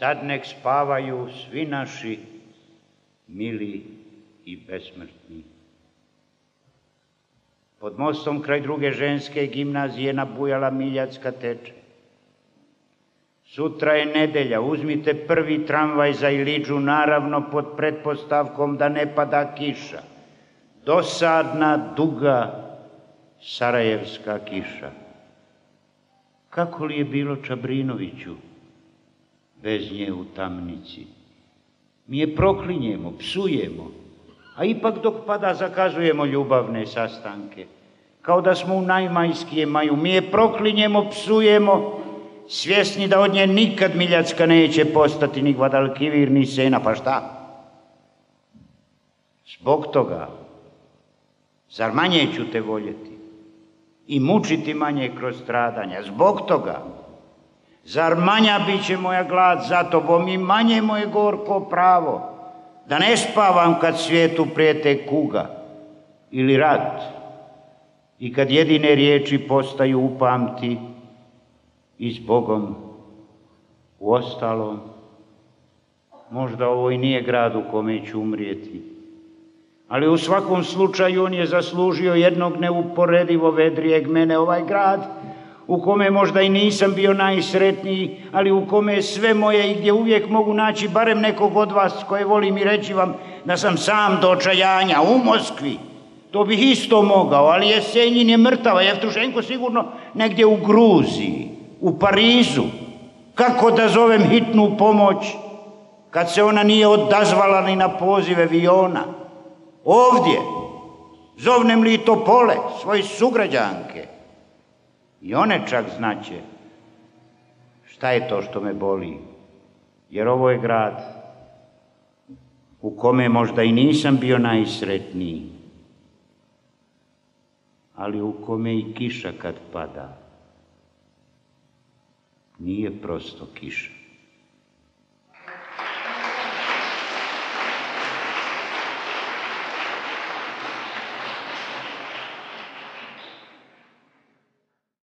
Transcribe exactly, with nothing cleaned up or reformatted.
Sad nek spavaju svi naši mili i besmrtni. Pod mostom kraj druge ženske gimnazije nabujala miljacka teče. Sutra je nedelja, uzmite prvi tramvaj za Ilidžu, naravno pod pretpostavkom da ne pada kiša. Dosadna, duga, sarajevska kiša. Kako li je bilo Čabrinoviću bez nje u tamnici? Mi je proklinjemo, psujemo, a ipak dok pada zakazujemo ljubavne sastanke. Kao da smo u najmajskije maju, mi je proklinjemo, psujemo, svjesni da od nje nikad miljacka neće postati ni Gvadalkivir, ni Sena, pa šta? Zbog toga, zar manje ću te voljeti i mučiti manje kroz stradanja? Zbog toga, zar manja bit će moja glad za tobom i manje moje gorko pravo, da ne spavam kad svijetu prijete kuga ili rat i kad jedine riječi postaju upamti i s Bogom. Uostalom, možda ovo i nije grad u kome ću umrijeti, ali u svakom slučaju on je zaslužio jednog neuporedivo vedrijeg mene, ovaj grad, u kome možda i nisam bio najsretniji, ali u kome je sve moje i gdje uvijek mogu naći barem nekog od vas koje volim i reći vam da sam sam do očajanja u Moskvi. To bih isto mogao, ali Jesenjin je mrtava, Jevtušenko sigurno negdje u Gruziji, u Parizu. Kako da zovem hitnu pomoć kad se ona nije odazvala ni na pozive aviona? Ovdje zovnem Litopole, svoje sugrađanke, i one čak znaće šta je to što me boli, jer ovo je grad u kome možda i nisam bio najsretniji, ali u kome i kiša kad pada nije prosto kiša.